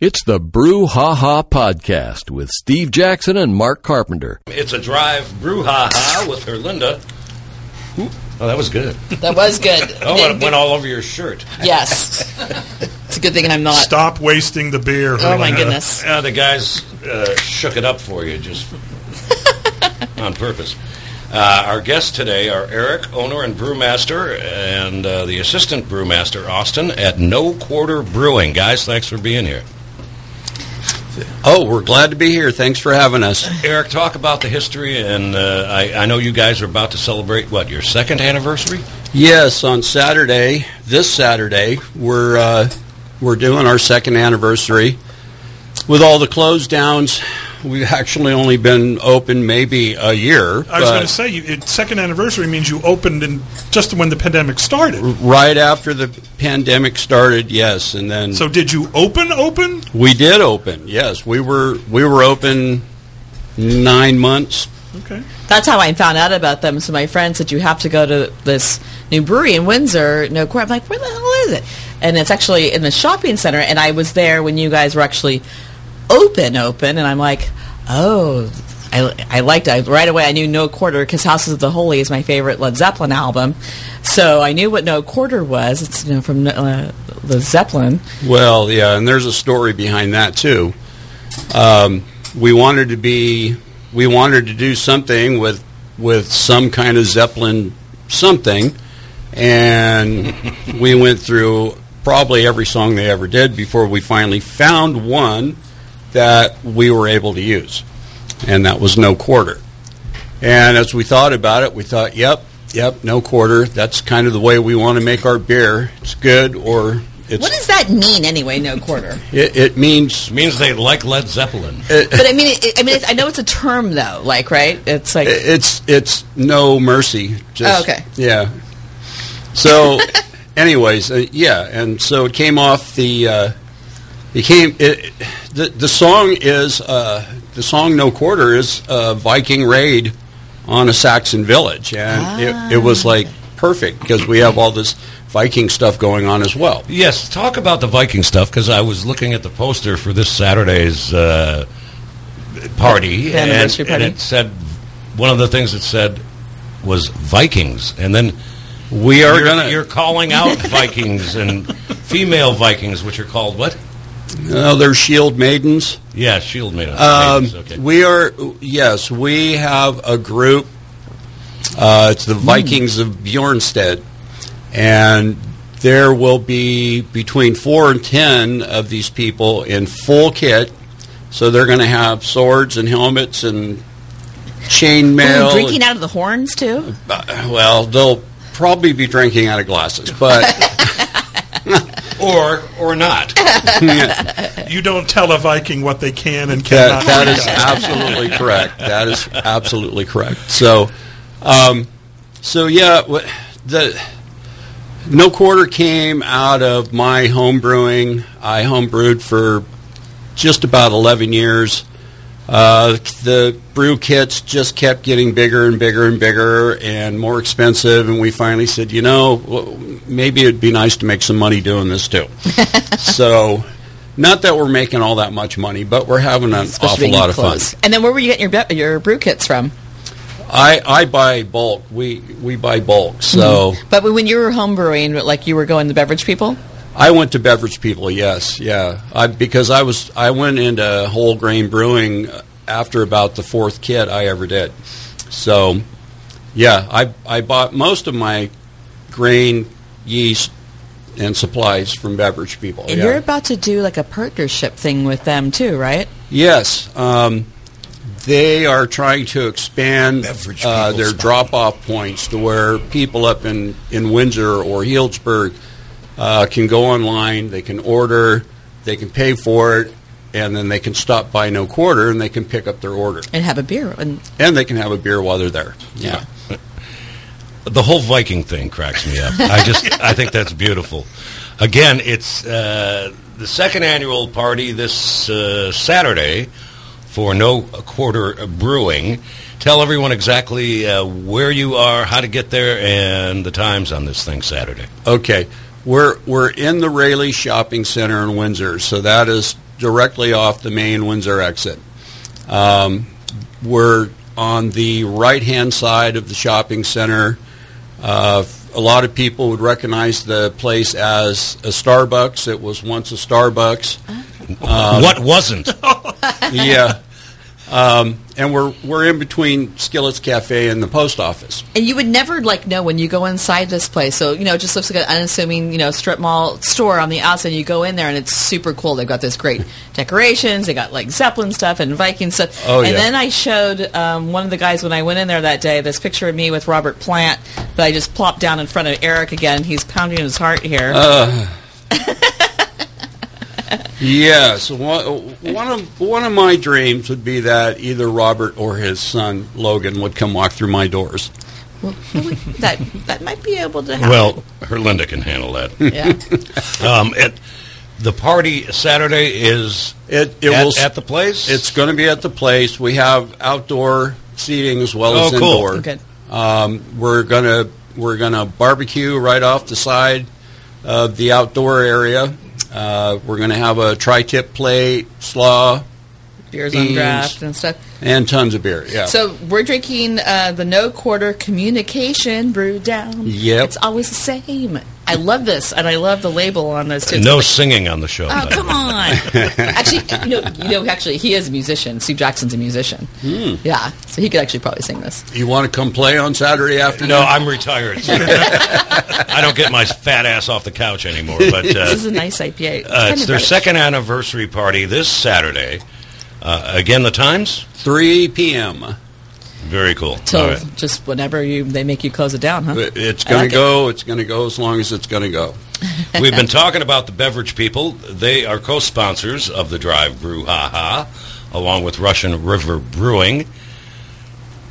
It's the Brew Ha Ha Podcast with Steve Jackson and Mark Carpenter. It's a drive Brew Ha Ha with Herlinda. Oh, that was good. That was good. Oh, it went all over your shirt. Yes. It's a good thing I'm not. Stop wasting the beer. Herlinda. Oh, my goodness. The guys shook it up for you just on purpose. Our guests today are Eric, owner and brewmaster, and the assistant brewmaster, Austin, at No Quarter Brewing. Guys, thanks for being here. Oh, we're glad to be here. Thanks for having us. Eric, talk about the history, and I know you guys are about to celebrate, what, your second anniversary? Yes, on Saturday, this Saturday, we're doing our second anniversary. With all the close downs, we've actually only been open maybe a year. I was going to say, second anniversary means you opened in just when the pandemic started. Right after the pandemic started, yes, and then. So did you open? We did open, yes. We were open 9 months. Okay. That's how I found out about them. So my friend said, you have to go to this new brewery in Windsor, No Quarter. I'm like, where the hell is it? And it's actually in the shopping center. And I was there when you guys were actually open, and I'm like, oh, I liked it. Right away I knew No Quarter because Houses of the Holy is my favorite Led Zeppelin album. So I knew what No Quarter was. It's from Led Zeppelin. Well, yeah, and there's a story behind that too. We wanted to do something with some kind of Zeppelin something, and we went through probably every song they ever did before we finally found one that we were able to use, and that was No Quarter. And as we thought about it, we thought, yep, No Quarter, that's kind of the way we want to make our beer. It's good, or it's... What does that mean, anyway, No Quarter? It means... It means they like Led Zeppelin. But I know it's a term, though, like, right? It's like... It's no mercy. Just, oh, okay. Yeah. So, anyways, yeah, and so it came off the... The song No Quarter is a Viking raid on a Saxon village, and it was like perfect because we have all this Viking stuff going on as well. Yes, talk about the Viking stuff, because I was looking at the poster for this Saturday's party, and it said one of the things it said was Vikings, and then we are you're calling out Vikings and female Vikings, which are called what? No, they're shield maidens. Yeah, shield maidens. Okay. We have a group. It's the Vikings of Bjornstad. And there will be between 4 and 10 of these people in full kit. So they're going to have swords and helmets and chain mail. Drinking out of the horns, too? Well, they'll probably be drinking out of glasses, but... Or not. You don't tell a Viking what they can and cannot. That is absolutely correct. That is absolutely correct. So, yeah, the No Quarter came out of my home brewing. I home brewed for just about 11 years. The brew kits just kept getting bigger and bigger and bigger and more expensive, and we finally said, maybe it'd be nice to make some money doing this too. So, not that we're making all that much money, but we're having an awful lot of fun. And then where were you getting your brew kits from? I buy bulk. We buy bulk. So, mm-hmm. But when you were home brewing, like you were going to Beverage People? I went to Beverage People, yes, yeah, because I went into whole grain brewing after about the fourth kit I ever did. So, yeah, I bought most of my grain, yeast, and supplies from Beverage People. And you're about to do like a partnership thing with them too, right? Yes, they are trying to expand their drop-off points to where people up in Windsor or Healdsburg can go online, they can order, they can pay for it, and then they can stop by No Quarter and they can pick up their order. And have a beer. And they can have a beer while they're there. Yeah. The whole Viking thing cracks me up. I think that's beautiful. Again, it's the second annual party this Saturday for No Quarter Brewing. Tell everyone exactly where you are, how to get there, and the times on this thing Saturday. Okay. We're in the Rayleigh Shopping Center in Windsor, so that is directly off the main Windsor exit. We're on the right-hand side of the shopping center. A lot of people would recognize the place as a Starbucks. It was once a Starbucks. What wasn't? Yeah. And we're in between Skillet's Cafe and the post office. And you would never, know when you go inside this place. So, it just looks like an unassuming, strip mall store on the outside. You go in there, and it's super cool. They've got this great decorations. They got, Zeppelin stuff and Viking stuff. Oh, and yeah. Then I showed one of the guys when I went in there that day this picture of me with Robert Plant that I just plopped down in front of Eric again. He's pounding his heart here. Yeah, so one of my dreams would be that either Robert or his son Logan would come walk through my doors. Well, that might be able to happen. Well, Herlinda can handle that. Yeah. The party Saturday is at the place. It's going to be at the place. We have outdoor seating as well as indoor. Cool. Okay. We're gonna barbecue right off the side of the outdoor area. We're going to have a tri-tip plate, slaw, beers beans, on draft and stuff. And tons of beer, yeah. So we're drinking the No Quarter Communication Brew Down. Yep. It's always the same. I love this, and I love the label on this, too. No singing on the show. Oh, come on. Actually, actually, he is a musician. Steve Jackson's a musician. Mm. Yeah, so he could actually probably sing this. You want to come play on Saturday afternoon? No, I'm retired. So I don't get my fat ass off the couch anymore. But this is a nice IPA. It's their second anniversary party this Saturday. Again, the times? 3 p.m. Very cool. So right. Just whenever they make you close it down, huh? It's going to go. It's going to go as long as it's going to go. We've been talking about the Beverage People. They are co-sponsors of the Drive Brew Ha Ha, along with Russian River Brewing.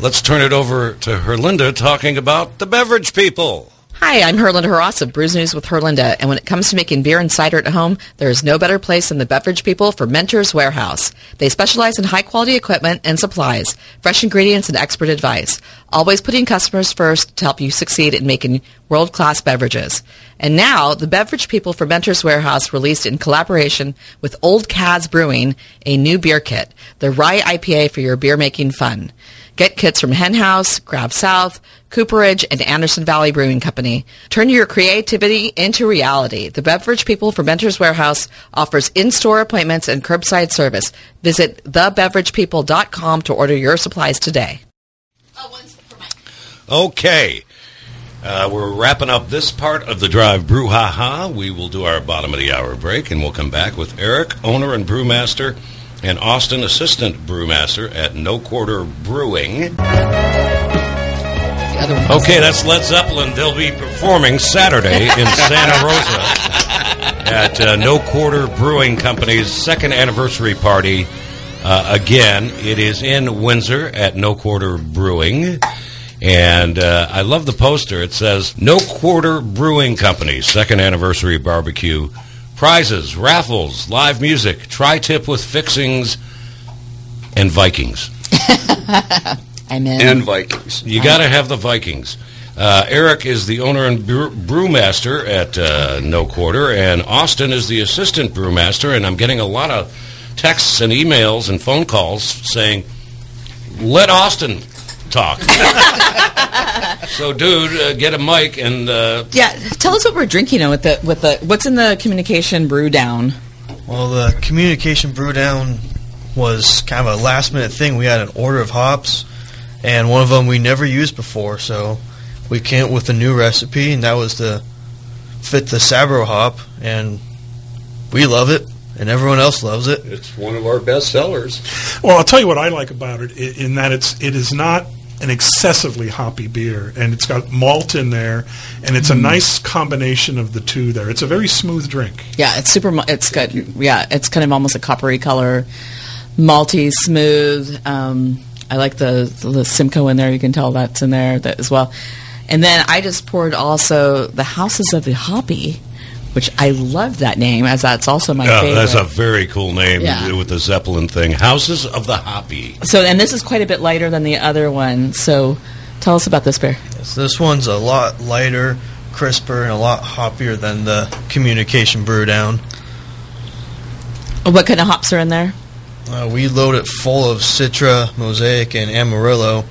Let's turn it over to Herlinda talking about the Beverage People. Hi, I'm Herlinda Ross of Brews News with Herlinda, and when it comes to making beer and cider at home, there is no better place than the Beverage People Fermenters Warehouse. They specialize in high-quality equipment and supplies, fresh ingredients, and expert advice, always putting customers first to help you succeed in making world-class beverages. And now, the Beverage People Fermenters Warehouse released in collaboration with Old Kaz Brewing a new beer kit, the Rye IPA for your beer-making fun. Get kits from Hen House, Grab South, Cooperage, and Anderson Valley Brewing Company. Turn your creativity into reality. The Beverage People Fermenters Warehouse offers in-store appointments and curbside service. Visit thebeveragepeople.com to order your supplies today. Okay. We're wrapping up this part of the Drive Brew Ha Ha. We will do our bottom of the hour break, and we'll come back with Eric, owner and brewmaster, and Austin, assistant brewmaster at No Quarter Brewing. Okay, that's Led Zeppelin. They'll be performing Saturday in Santa Rosa at No Quarter Brewing Company's second anniversary party. Again, it is in Windsor at No Quarter Brewing. And I love the poster. It says, No Quarter Brewing Company, second anniversary barbecue. Prizes, raffles, live music, tri-tip with fixings, and Vikings. I'm in. And Vikings. You got to have the Vikings. Eric is the owner and brewmaster at No Quarter, and Austin is the assistant brewmaster, and I'm getting a lot of texts and emails and phone calls saying, let Austin talk. So, dude, get a mic and... yeah, tell us what we're drinking on with the what's in the Communication Brew Down? Well, the Communication Brew Down was kind of a last-minute thing. We had an order of hops, and one of them we never used before, so we came with a new recipe, and that was to fit the Sabro hop, and we love it. And everyone else loves it. It's one of our best sellers. Well, I'll tell you what I like about it, in that it is not an excessively hoppy beer, and it's got malt in there, and it's a nice combination of the two there. It's a very smooth drink. Yeah, it's super. It's good. Yeah, it's kind of almost a coppery color, malty, smooth. I like the Simcoe in there. You can tell that's in there as well. And then I just poured also the Houses of the Hoppy, which I love that name, as that's also my favorite. That's a very cool name with the Zeppelin thing. Houses of the Hoppy. So, and this is quite a bit lighter than the other one. So, tell us about this beer. Yes, this one's a lot lighter, crisper, and a lot hoppier than the Communication Brew Down. What kind of hops are in there? We load it full of Citra, Mosaic, and Amarillo.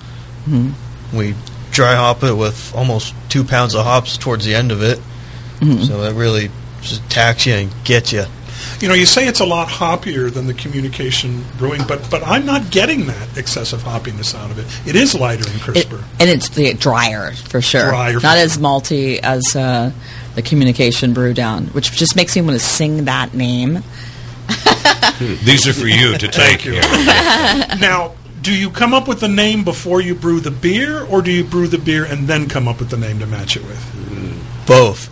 Mm-hmm. We dry hop it with almost 2 pounds of hops towards the end of it. Mm-hmm. So that really just attacks you and gets you. You know, you say it's a lot hoppier than the Communication Brewing, but I'm not getting that excessive hoppiness out of it. It is lighter and crisper. And it's the drier, for sure. Not as malty as the Communication Brew Down, which just makes me want to sing that name. These are for you to take. You. Now, do you come up with the name before you brew the beer, or do you brew the beer and then come up with the name to match it with? Both.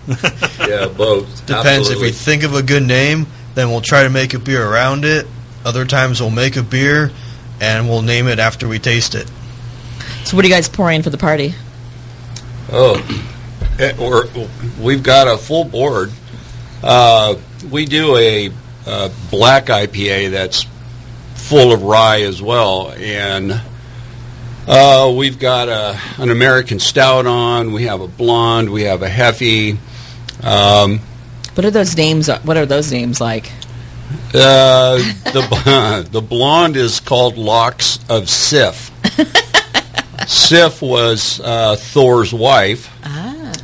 Yeah, both. Depends. Absolutely. If we think of a good name, then we'll try to make a beer around it. Other times we'll make a beer, and we'll name it after we taste it. So what are you guys pouring for the party? Oh, we've got a full board. We do a black IPA that's full of rye as well, and we've got an American Stout on. We have a blonde. We have a Heffy. What are those names? What are those names like? The blonde is called Locks of Sif. Sif was Thor's wife,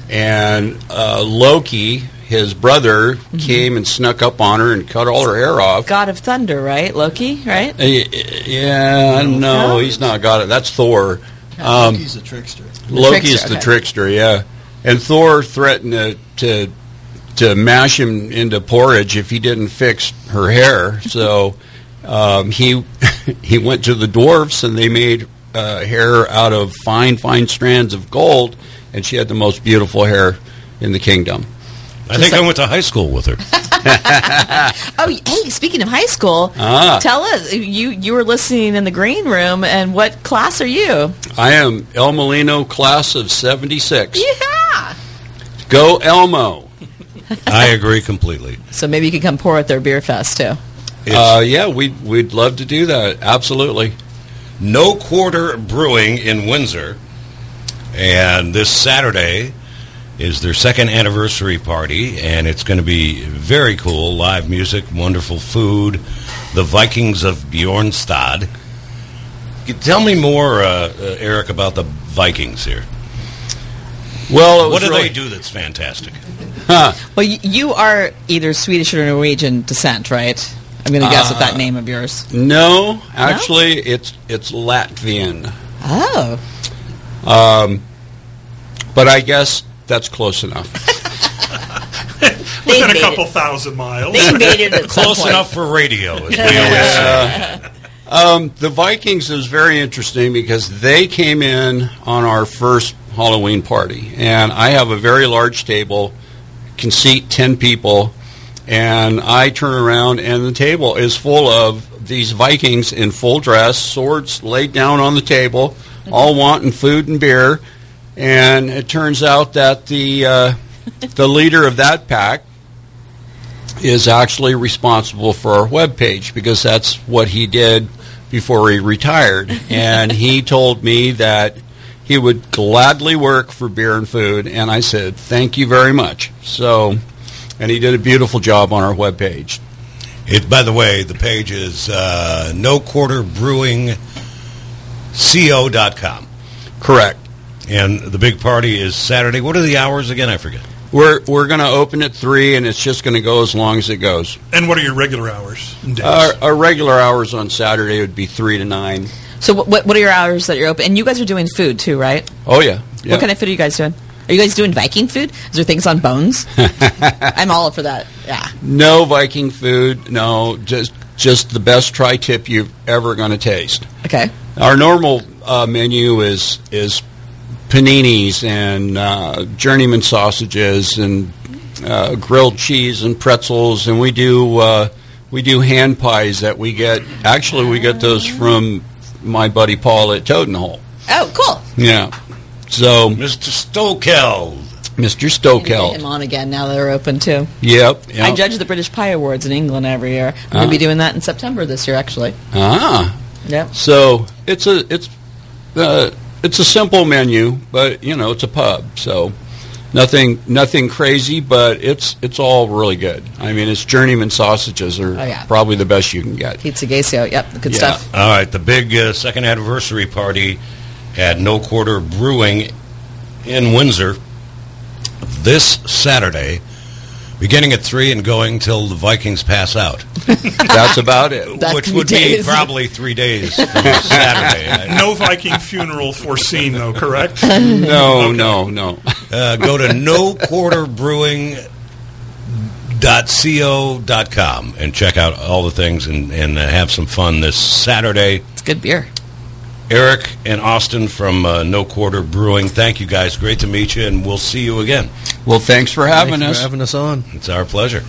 and Loki, his brother, mm-hmm. came and snuck up on her and cut all her hair off. God of Thunder, right? Loki, right? Yeah, I don't know. He's not God. That's Thor. Loki's a trickster. Loki's the trickster, yeah. And Thor threatened to mash him into porridge if he didn't fix her hair. So he went to the dwarfs, and they made hair out of fine strands of gold, and she had the most beautiful hair in the kingdom. I went to high school with her. Oh, hey, speaking of high school, tell us, you were listening in the green room, and what class are you? I am El Molino, class of 76. Yeah! Go Elmo. I agree completely. So maybe you could come pour at their beer fest, too. Yeah, we'd love to do that, absolutely. No Quarter Brewing in Windsor, and this Saturday is their second anniversary party, and it's going to be very cool. Live music, wonderful food, the Vikings of Bjornstad. Tell me more, Eric, about the Vikings here. Well, what do they do that's fantastic? Well, you are either Swedish or Norwegian descent, right? I'm going to guess at that name of yours. No, actually, it's Latvian. Oh. But I guess that's close enough. Within a couple thousand miles. They invaded at some point. Close enough for radio, as we always say. The Vikings is very interesting because they came in on our first Halloween party. And I have a very large table, can seat 10 people. And I turn around, and the table is full of these Vikings in full dress, swords laid down on the table, all wanting food and beer. And it turns out that the leader of that pack is actually responsible for our webpage, because that's what he did before he retired. And he told me that he would gladly work for beer and food, and I said, thank you very much. So, and he did a beautiful job on our webpage. By the way, the page is noquarterbrewingco.com. Correct. And the big party is Saturday. What are the hours again? I forget. We're going to open at 3, and it's just going to go as long as it goes. And what are your regular hours and days? Our regular hours on Saturday would be 3 to 9. So what are your hours that you're open? And you guys are doing food too, right? Oh, yeah. What kind of food are you guys doing? Are you guys doing Viking food? Is there things on bones? I'm all up for that. Yeah. No Viking food. No, just the best tri-tip you're ever going to taste. Okay. Our normal menu is paninis and Journeyman sausages and grilled cheese and pretzels, and we do hand pies that we get. Actually, we get those from my buddy Paul at Toad and Hole. Oh, cool! Yeah, so Mr. Stokeld. Get him on again now that they're open too. Yep. I judge the British Pie Awards in England every year. I'm going to be doing that in September this year, actually. Yep. So it's a simple menu, but, you know, it's a pub, so Nothing crazy, but it's all really good. I mean, it's Journeyman sausages are probably the best you can get. Pizzagesio, yep, good stuff. All right, the big second anniversary party at No Quarter Brewing in Windsor this Saturday, beginning at 3 and going till the Vikings pass out. That's about it. Which would be probably 3 days from Saturday. No Viking funeral foreseen, though, correct? No. Go to noquarterbrewing.co.com and check out all the things and have some fun this Saturday. It's good beer. Eric and Austin from No Quarter Brewing, thank you guys. Great to meet you, and we'll see you again. Well, thanks for having us. Thanks for having us on. It's our pleasure.